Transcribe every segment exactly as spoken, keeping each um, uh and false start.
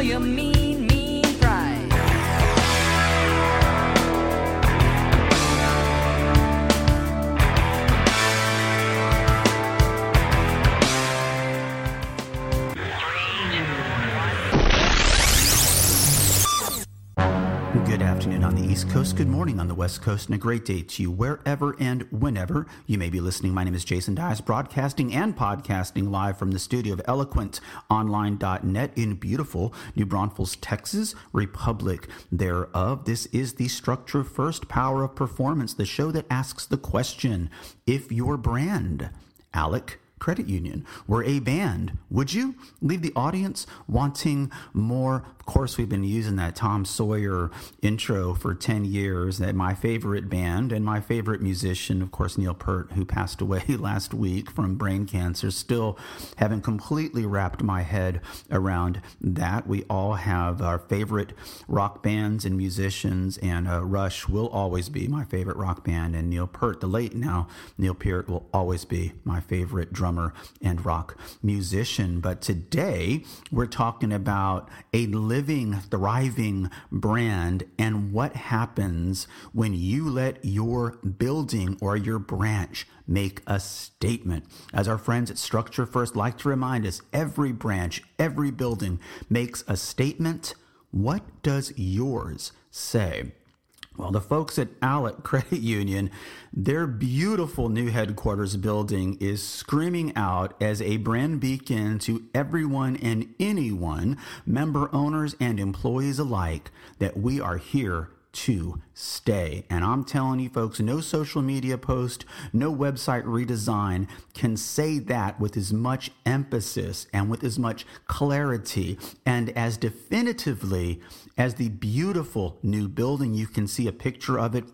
all your mean, mean pride. Good afternoon on the East Coast, good morning on the West Coast, and a great day to you wherever and whenever you may be listening. My name is Jason Dyes, broadcasting and podcasting live from the studio of eloquent online dot net in beautiful New Braunfels, Texas, Republic thereof. This is the Structure First, Power of Performance, the show that asks the question, if your brand, Alec Credit Union, were a band, would you leave the audience wanting more? Of course, we've been using that Tom Sawyer intro for ten years, that my favorite band and my favorite musician, of course, Neil Peart, who passed away last week from brain cancer. Still haven't completely wrapped my head around that. We all have our favorite rock bands and musicians, and uh, Rush will always be my favorite rock band, and Neil Peart, the late now, Neil Peart will always be my favorite drummer and rock musician. But today we're talking about a living, thriving brand and what happens when you let your building or your branch make a statement. As our friends at Structure First like to remind us, every branch, every building makes a statement. What does yours say? Well, the folks at Alec Credit Union, their beautiful new headquarters building is screaming out as a brand beacon to everyone and anyone, member owners and employees alike, that we are here to stay. And I'm telling you folks, no social media post, no website redesign can say that with as much emphasis and with as much clarity and as definitively as the beautiful new building. You can see a picture of it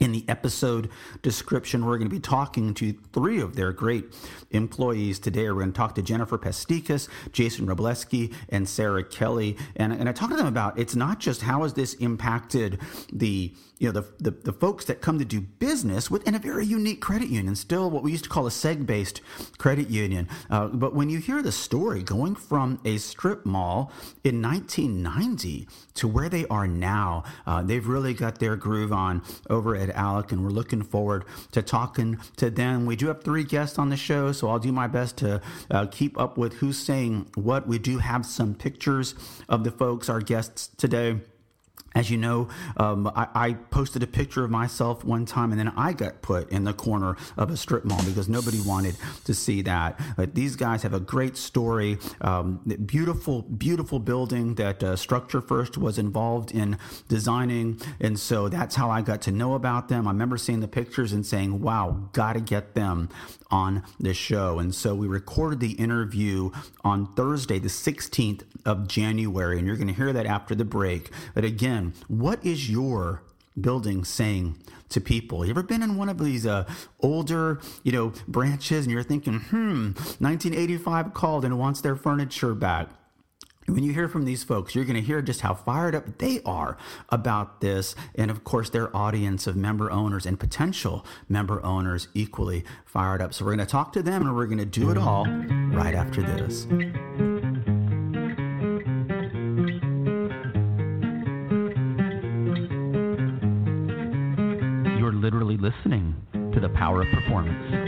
in the episode description. We're going to be talking to three of their great employees today. We're going to talk to Jennifer Pestikas, Jason Robleski, and Sarah Kelly. And, and I talked to them about, it's not just how has this impacted the, you know, the, the, the folks that come to do business within a very unique credit union, still what we used to call a seg-based credit union. Uh, but when you hear the story going from a strip mall in nineteen ninety to where they are now, uh, they've really got their groove on over at Alec, and we're looking forward to talking to them. We do have three guests on the show, so I'll do my best to uh, keep up with who's saying what. We do have some pictures of the folks, our guests today. As you know, um, I, I posted a picture of myself one time, and then I got put in the corner of a strip mall because nobody wanted to see that. But these guys have a great story, um, beautiful, beautiful building that uh, Structure First was involved in designing, and so that's how I got to know about them. I remember seeing the pictures and saying, wow, got to get them on the show. And so we recorded the interview on Thursday, the sixteenth of January, and you're going to hear that after the break. But again, what is your building saying to people? You ever been in one of these uh, older, you know, branches and you're thinking, hmm, nineteen eighty-five called and wants their furniture back? When you hear from these folks, you're going to hear just how fired up they are about this. And of course, their audience of member owners and potential member owners equally fired up. So we're going to talk to them, and we're going to do it all right after this. Literally listening to the Power of Performance.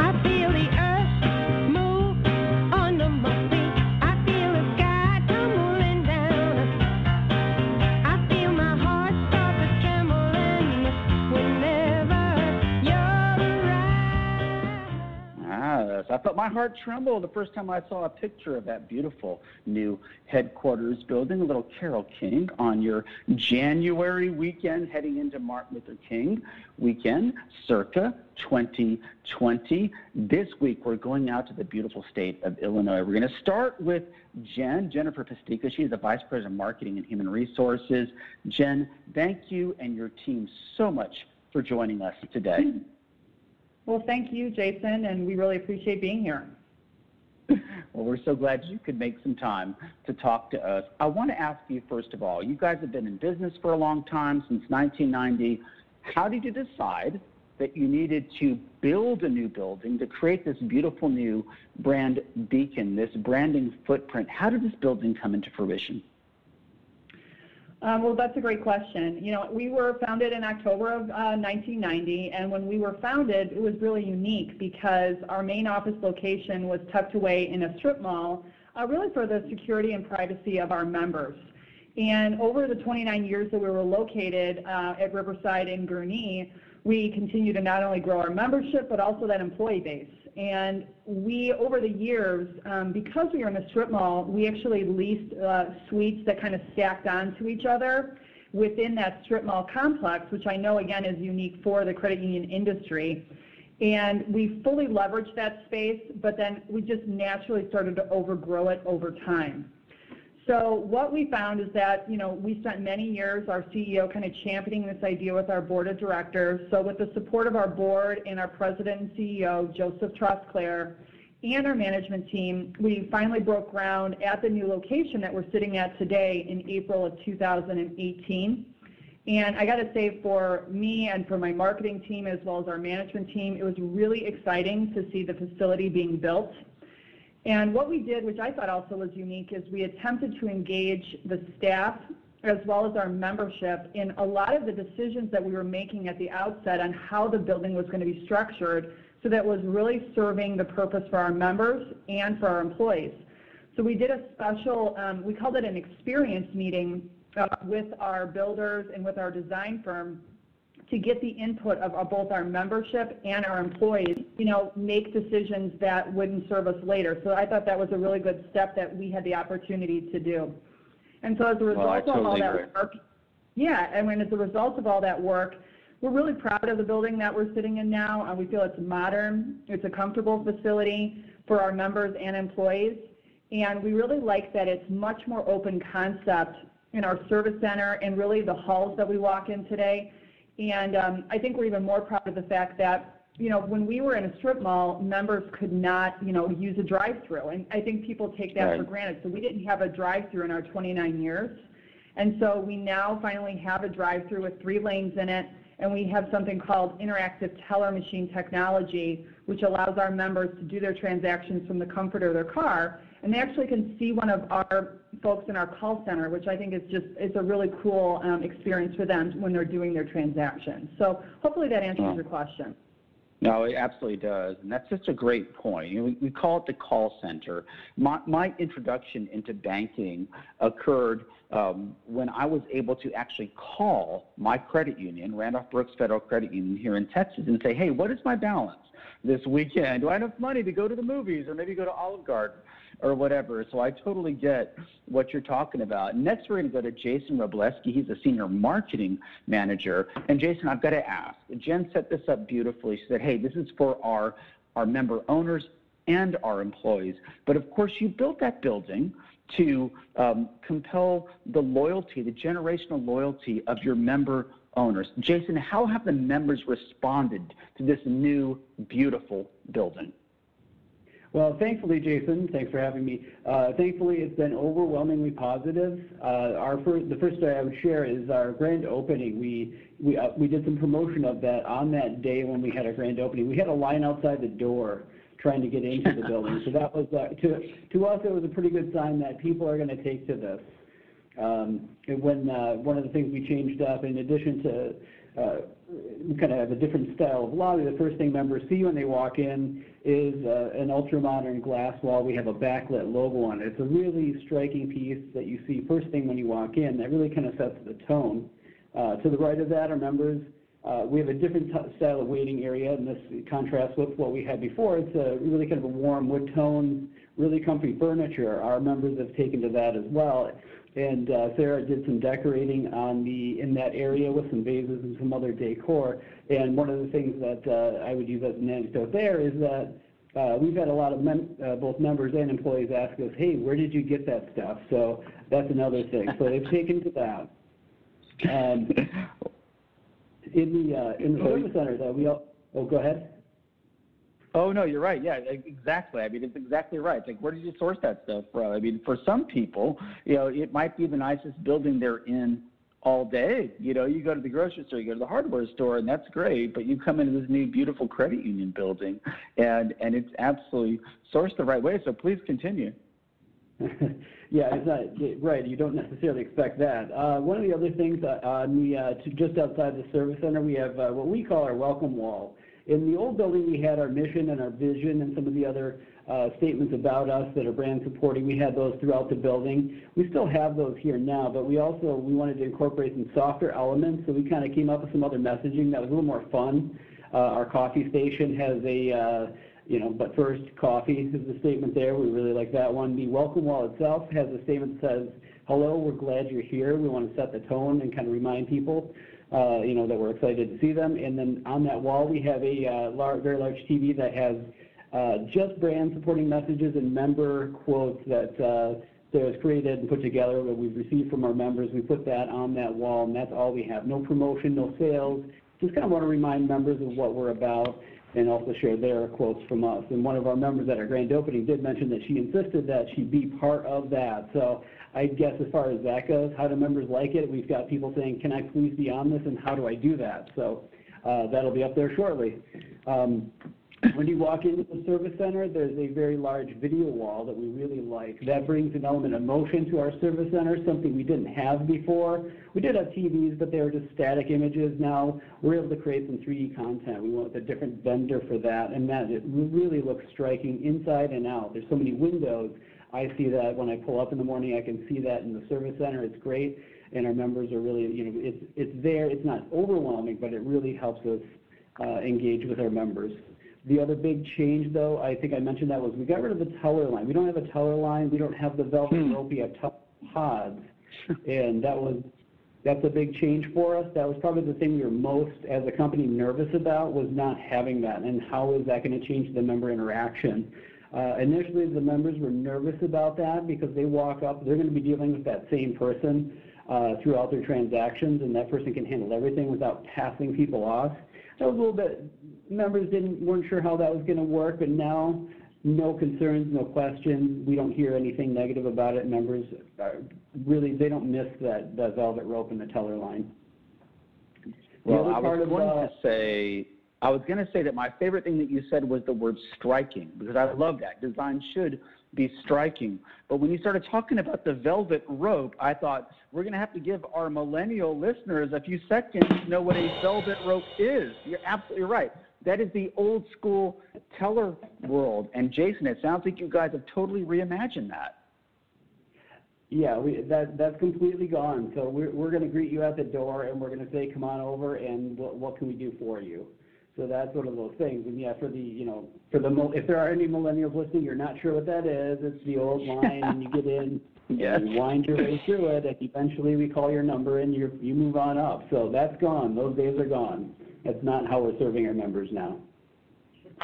I feel the earth move under my feet. I feel the sky tumbling down. I feel my heart start to tremble whenever you're around. Ah, I felt my heart tremble the first time I saw a picture of that beautiful new headquarters building, a little Carol King on your January weekend heading into Martin Luther King weekend, circa twenty twenty. This week, we're going out to the beautiful state of Illinois. We're going to start with Jen, Jennifer Pestikas. She's the Vice President of Marketing and Human Resources. Jen, thank you and your team so much for joining us today. Mm-hmm. Well, thank you, Jason, and we really appreciate being here. Well, we're so glad you could make some time to talk to us. I want to ask you, first of all, you guys have been in business for a long time, since nineteen ninety. How did you decide that you needed to build a new building to create this beautiful new brand beacon, this branding footprint. How did this building come into fruition? Um, well, that's a great question. You know, we were founded in October of uh, nineteen ninety, and when we were founded, it was really unique because our main office location was tucked away in a strip mall, uh, really for the security and privacy of our members. And over the twenty-nine years that we were located uh, at Riverside and Gurnee, we continue to not only grow our membership, but also that employee base. And we, over the years, um, because we were in a strip mall, we actually leased uh, suites that kind of stacked onto each other within that strip mall complex, which I know, again, is unique for the credit union industry. And we fully leveraged that space, but then we just naturally started to overgrow it over time. So what we found is that, you know, we spent many years, our C E O kind of championing this idea with our board of directors. So with the support of our board and our president and C E O, Joseph Trosclair, and our management team, we finally broke ground at the new location that we're sitting at today in April of two thousand eighteen. And I got to say, for me and for my marketing team as well as our management team, it was really exciting to see the facility being built. And what we did, which I thought also was unique, is we attempted to engage the staff as well as our membership in a lot of the decisions that we were making at the outset on how the building was going to be structured, so that was really serving the purpose for our members and for our employees. So we did a special, um, we called it an experience meeting uh, with our builders and with our design firm, to get the input of, of both our membership and our employees, you know, make decisions that wouldn't serve us later. So I thought that was a really good step that we had the opportunity to do. And so as a result well, I totally of all that agree. work, yeah, and when as a result of all that work, we're really proud of the building that we're sitting in now. Uh, we feel it's modern, it's a comfortable facility for our members and employees, and we really like that it's much more open concept in our service center and really the halls that we walk in today. And um, I think we're even more proud of the fact that, you know, when we were in a strip mall, members could not, you know, use a drive-through. And I think people take that right. for granted. So we didn't have a drive-through in our twenty-nine years. And so we now finally have a drive-through with three lanes in it. And we have something called interactive teller machine technology, which allows our members to do their transactions from the comfort of their car. And they actually can see one of our folks in our call center, which I think is just, it's a really cool um, experience for them when they're doing their transactions. So hopefully that answers yeah. your question. No, it absolutely does. And that's just a great point. You know, we, we call it the call center. My, my introduction into banking occurred um, when I was able to actually call my credit union, Randolph Brooks Federal Credit Union here in Texas, and say, hey, what is my balance this weekend? Do I have enough money to go to the movies or maybe go to Olive Garden or whatever? So I totally get what you're talking about. Next, we're going to go to Jason Robleski. He's a senior marketing manager. And Jason, I've got to ask, Jen set this up beautifully. She said, hey, this is for our, our member owners and our employees. But of course, you built that building to um, compel the loyalty, the generational loyalty of your member owners. Jason, how have the members responded to this new, beautiful building? Well, thankfully, Jason, thanks for having me. Uh, thankfully, it's been overwhelmingly positive. Uh, our first, the first story I would share is our grand opening. We we uh, we did some promotion of that on that day when we had our grand opening. We had a line outside the door trying to get into the building. So that was uh, to to us, it was a pretty good sign that people are going to take to this. Um, and when uh, one of the things we changed up, in addition to Uh, we kind of have a different style of lobby. The first thing members see when they walk in is uh, an ultra-modern glass wall. We have a backlit logo on it. It's a really striking piece that you see first thing when you walk in. That really kind of sets the tone. Uh, to the right of that are members. Uh, we have a different t style of waiting area, and this contrasts with what we had before. It's a really kind of a warm wood tone, really comfy furniture. Our members have taken to that as well. And uh, Sarah did some decorating on the in that area with some vases and some other decor. And one of the things that uh, I would use as an anecdote there is that uh, we've had a lot of mem uh, both members and employees ask us, hey, where did you get that stuff? So that's another thing. So they've taken to that. Um, in the uh, in the service center, though, we all oh go ahead. Oh, no, you're right. Yeah, exactly. I mean, it's exactly right. Like, where did you source that stuff from? I mean, for some people, you know, it might be the nicest building they're in all day. You know, you go to the grocery store, you go to the hardware store, and that's great, but you come into this new beautiful credit union building, and, and it's absolutely sourced the right way, so please continue. Yeah, it's not, right, you don't necessarily expect that. Uh, one of the other things uh, on the, uh, to just outside the service center, we have uh, what we call our welcome wall. In the old building, we had our mission and our vision and some of the other uh, statements about us that are brand supporting. We had those throughout the building. We still have those here now, but we also we wanted to incorporate some softer elements, so we kind of came up with some other messaging that was a little more fun. Uh, our coffee station has a uh, you know, but first, coffee is the statement there. We really like that one. The welcome wall itself has a statement that says, hello, we're glad you're here. We want to set the tone and kind of remind people, uh, you know, that we're excited to see them. And then on that wall, we have a uh, large, very large T V that has uh, just brand supporting messages and member quotes that uh, Sarah's created and put together that we've received from our members. We put that on that wall, and that's all we have. No promotion, no sales. Just kind of want to remind members of what we're about, and also share their quotes from us. And one of our members at our grand opening did mention that she insisted that she be part of that. So I guess as far as that goes, how do members like it? We've got people saying, can I please be on this, and how do I do that? So uh, that'll be up there shortly. Um, when you walk into the service center, there's a very large video wall that we really like. That brings an element of motion to our service center, something we didn't have before. We did have T Vs, but they were just static images. Now we're able to create some three D content. We went with a different vendor for that, and that it really looks striking inside and out. There's so many windows. I see that when I pull up in the morning, I can see that in the service center. It's great, and our members are really, you know, it's, it's there. It's not overwhelming, but it really helps us uh, engage with our members. The other big change, though, I think I mentioned that, was we got rid of the teller line. We don't have a teller line. We don't have the velvet rope. We have teller pods, and that was that's a big change for us. That was probably the thing we were most, as a company, nervous about, was not having that, and how is that going to change the member interaction? Uh, initially, the members were nervous about that because they walk up. They're going to be dealing with that same person uh, throughout their transactions, and that person can handle everything without passing people off. That was a little bit. Members didn't weren't sure how that was going to work, but now no concerns, no questions. We don't hear anything negative about it. Members are really, they don't miss that, that velvet rope and the teller line. Well, I was going to say, I was going to say that my favorite thing that you said was the word striking, because I love that. Design should be striking. But when you started talking about the velvet rope, I thought we're going to have to give our millennial listeners a few seconds to know what a velvet rope is. You're absolutely right. That is the old school teller world. And Jason, it sounds like you guys have totally reimagined that. Yeah, we, that, that's completely gone. So we're, we're going to greet you at the door, and we're going to say, come on over, and what, what can we do for you? So that's one of those things. And yeah, for the, you know, for the, if there are any millennials listening, you're not sure what that is, it's the old line, and you get in, yes. You wind your way through it, and eventually we call your number, and you you move on up. So that's gone. Those days are gone. That's not how we're serving our members now.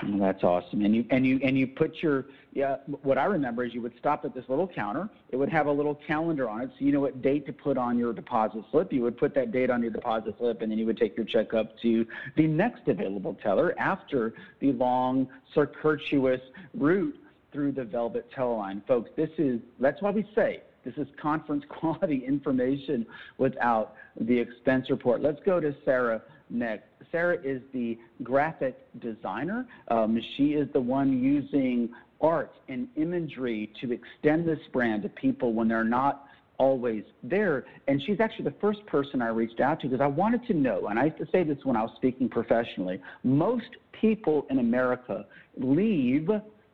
Well, that's awesome. And you and you and you put your yeah. What I remember is you would stop at this little counter. It would have a little calendar on it, so you know what date to put on your deposit slip. You would put that date on your deposit slip, and then you would take your check up to the next available teller after the long, circuitous route through the velvet teller line, folks. This is that's why we say this is conference quality information without the expense report. Let's go to Sarah next. Sarah is the graphic designer. Um, she is the one using art and imagery to extend this brand to people when they're not always there. And she's actually the first person I reached out to because I wanted to know, and I used to say this when I was speaking professionally, most people in America leave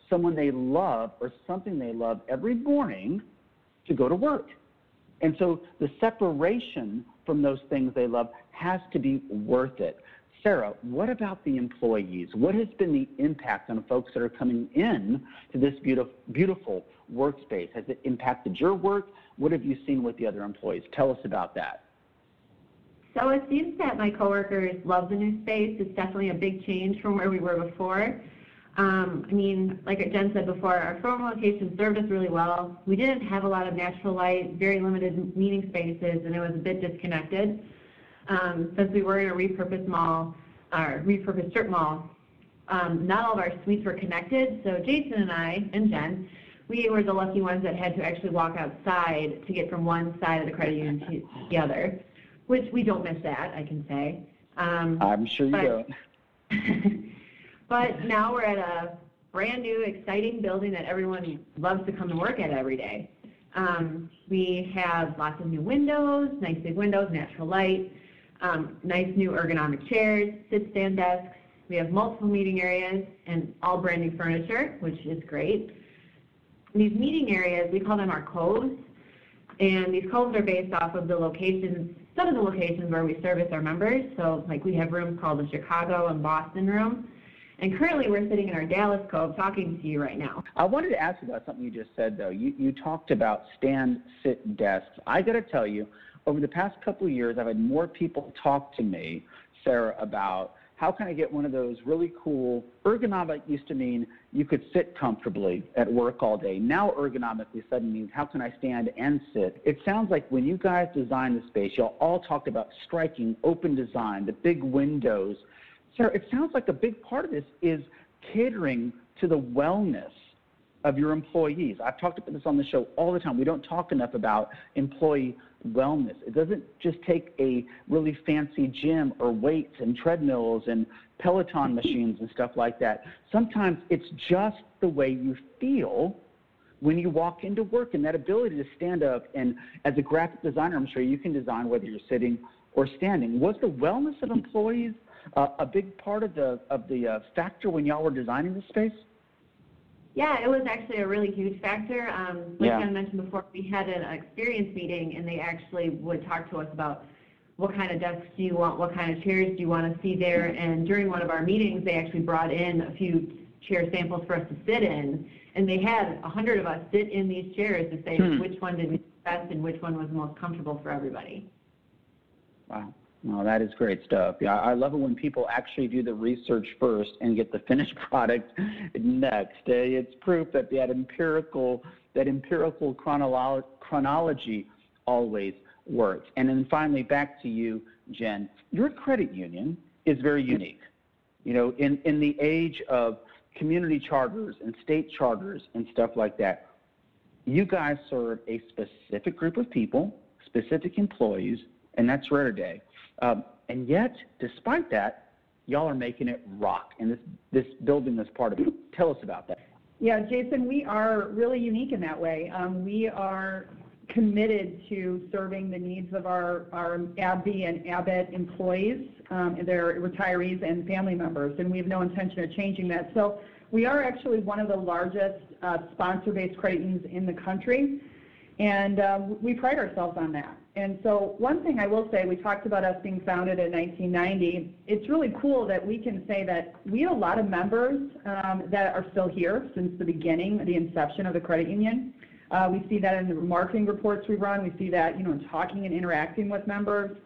someone they love or something they love every morning to go to work. And so the separation from those things they love has to be worth it. Sarah, what about the employees? What has been the impact on folks that are coming in to this beautiful, beautiful workspace? Has it impacted your work? What have you seen with the other employees? Tell us about that. So it seems that my coworkers love the new space. It's definitely a big change from where we were before. Um, I mean, like Jen said before, our phone location served us really well. We didn't have a lot of natural light, very limited meeting spaces, and it was a bit disconnected. Um, since we were in a repurposed mall, or repurposed strip mall, um, not all of our suites were connected, so Jason and I, and Jen, we were the lucky ones that had to actually walk outside to get from one side of the credit union to the other. which we don't miss that, I can say. Um, I'm sure you don't. But now we're at a brand new, exciting building that everyone loves to come to work at every day. Um, we have lots of new windows, nice big windows, natural light, um, nice new ergonomic chairs, sit-stand desks. We have multiple meeting areas and all brand new furniture, which is great. These meeting areas, we call them our coves, and these coves are based off of the locations, some of the locations where we service our members. So like we have rooms called the Chicago and Boston room. And currently we're sitting in our Dallas cove talking to you right now. I wanted to ask you about something you just said though. You, you talked about stand, sit, desks. I gotta tell you, over the past couple of years, I've had more people talk to me, Sarah, about how can I get one of those really cool, ergonomic used to mean you could sit comfortably at work all day. Now ergonomically suddenly means how can I stand and sit? It sounds like when you guys designed the space, y'all all talked about striking, open design, the big windows. Sarah, it sounds like a big part of this is catering to the wellness of your employees. I've talked about this on the show all the time. We don't talk enough about employee wellness. It doesn't just take a really fancy gym or weights and treadmills and Peloton machines and stuff like that. Sometimes it's just the way you feel when you walk into work, and that ability to stand up. And as a graphic designer, I'm sure you can design whether you're sitting or standing. Was the wellness of employees uh, a big part of the of the uh, factor when y'all were designing this space? Yeah, it was actually a really huge factor. Um, like yeah. I mentioned before, we had an experience meeting, and they actually would talk to us about what kind of desks do you want, what kind of chairs do you want to see there. And during one of our meetings, they actually brought in a few chair samples for us to sit in, and they had a hundred of us sit in these chairs to say hmm. which one did we best and which one was the most comfortable for everybody. Wow. Well, that is great stuff. Yeah, I love it when people actually do the research first and get the finished product next. It's proof that that empirical, that empirical chronolo- chronology always works. And then finally, back to you, Jen. Your credit union is very unique. You know, in, in the age of community charters and state charters and stuff like that, you guys serve a specific group of people, specific employees, and that's rare today. Um, and yet, despite that, y'all are making it rock, and this, this building is part of it. Tell us about that. Yeah, Jason, we are really unique in that way. Um, we are committed to serving the needs of our, our Abbey and Abbott employees, um, their retirees and family members, and we have no intention of changing that. So we are actually one of the largest uh, sponsor-based credit unions in the country, and uh, we pride ourselves on that. And so one thing I will say, we talked about us being founded in nineteen ninety. It's really cool that we can say that we have a lot of members um, that are still here since the beginning, the inception of the credit union. Uh, we see that in the marketing reports we run. We see that, you know, in talking and interacting with members.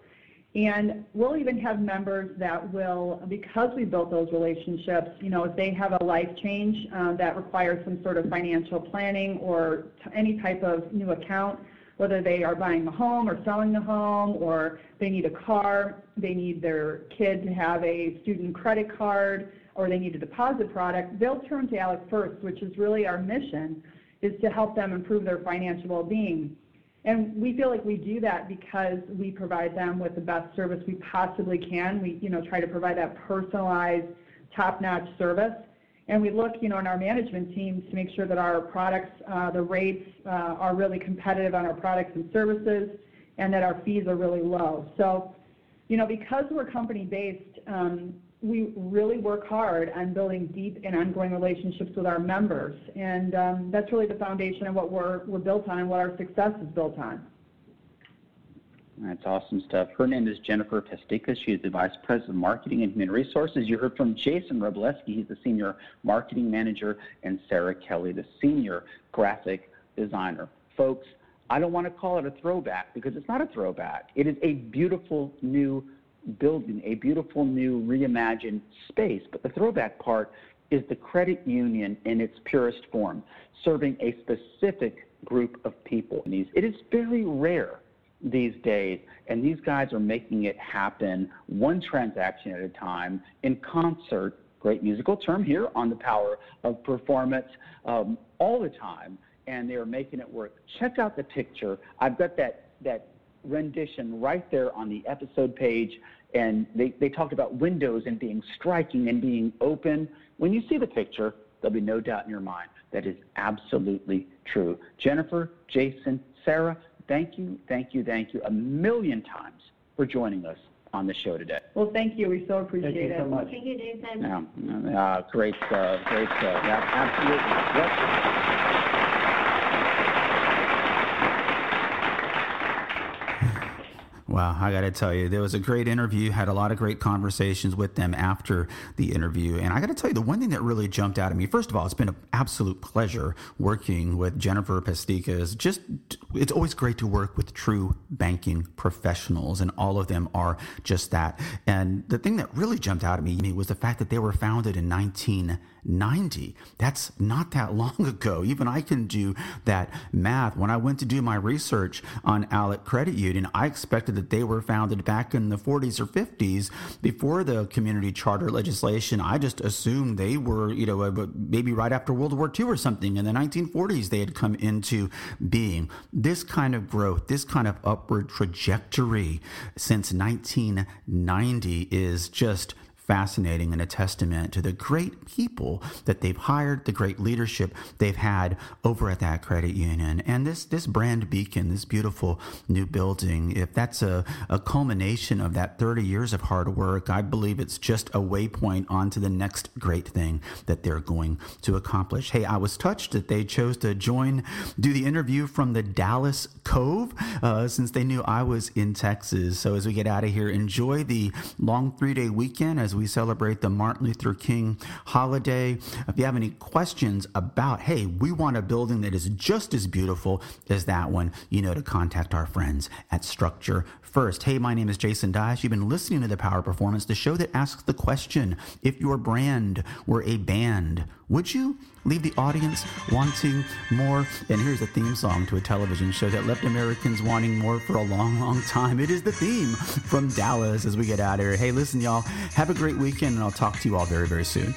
And we'll even have members that will, because we built those relationships, you know, if they have a life change uh, that requires some sort of financial planning or t- any type of new account, whether they are buying a home or selling a home, or they need a car, they need their kid to have a student credit card, or they need a deposit product, they'll turn to Alec First, which is really our mission, is to help them improve their financial well-being. And we feel like we do that because we provide them with the best service we possibly can. We, you know, try to provide that personalized, top-notch service. And we look, you know, in our management teams to make sure that our products, uh, the rates uh, are really competitive on our products and services, and that our fees are really low. So, you know, because we're company-based, um, we really work hard on building deep and ongoing relationships with our members. And um, that's really the foundation of what we're, we're built on and what our success is built on. That's awesome stuff. Her name is Jennifer Pestikas. She is the Vice President of Marketing and Human Resources. You heard from Jason Robleski. He's the Senior Marketing Manager, and Sarah Kelly, the Senior Graphic Designer. Folks, I don't want to call it a throwback because it's not a throwback. It is a beautiful new building, a beautiful new reimagined space. But the throwback part is the credit union in its purest form, serving a specific group of people. It is very rare these days, and these guys are making it happen one transaction at a time in concert, great musical term here on the Power of Performance, um, all the time, and they're making it work. Check out the picture. I've got that, that rendition right there on the episode page, and they, they talked about windows and being striking and being open. When you see the picture, there'll be no doubt in your mind that is absolutely true. Jennifer, Jason, Sarah, thank you, thank you, thank you a million times for joining us on the show today. Well, thank you. We so appreciate it. Thank you so much. Thank you, Jason. Yeah, uh, great stuff. Uh, great stuff. Uh, yeah, absolutely. Yep. Wow, I got to tell you, there was a great interview, had a lot of great conversations with them after the interview. And I got to tell you, the one thing that really jumped out at me, first of all, it's been an absolute pleasure working with Jennifer Pestikas. Just, it's always great to work with true banking professionals, and all of them are just that. And the thing that really jumped out at me was the fact that they were founded in nineteen ninety. That's not that long ago. Even I can do that math. When I went to do my research on Alec Credit Union, I expected that they were founded back in the forties or fifties before the community charter legislation. I just assumed they were, you know, maybe right after World War Two or something. In the nineteen forties, they had come into being. This kind of growth, this kind of upward trajectory since nineteen ninety is just fascinating and a testament to the great people that they've hired, the great leadership they've had over at that credit union. And this this Brand Beacon, this beautiful new building, if that's a, a culmination of that thirty years of hard work, I believe it's just a waypoint onto the next great thing that they're going to accomplish. Hey, I was touched that they chose to join, do the interview from the Dallas Cove, uh, since they knew I was in Texas. So as we get out of here, enjoy the long three-day weekend as we celebrate the Martin Luther King holiday. If you have any questions about, hey, we want a building that is just as beautiful as that one, you know to contact our friends at Structure First. Hey, my name is Jason Dyes. You've been listening to The Power of Performance, the show that asks the question, if your brand were a band, would you leave the audience wanting more? And here's a theme song to a television show that left Americans wanting more for a long, long time. It is the theme from Dallas as we get out of here. Hey, listen, y'all, have a great weekend, and I'll talk to you all very, very soon.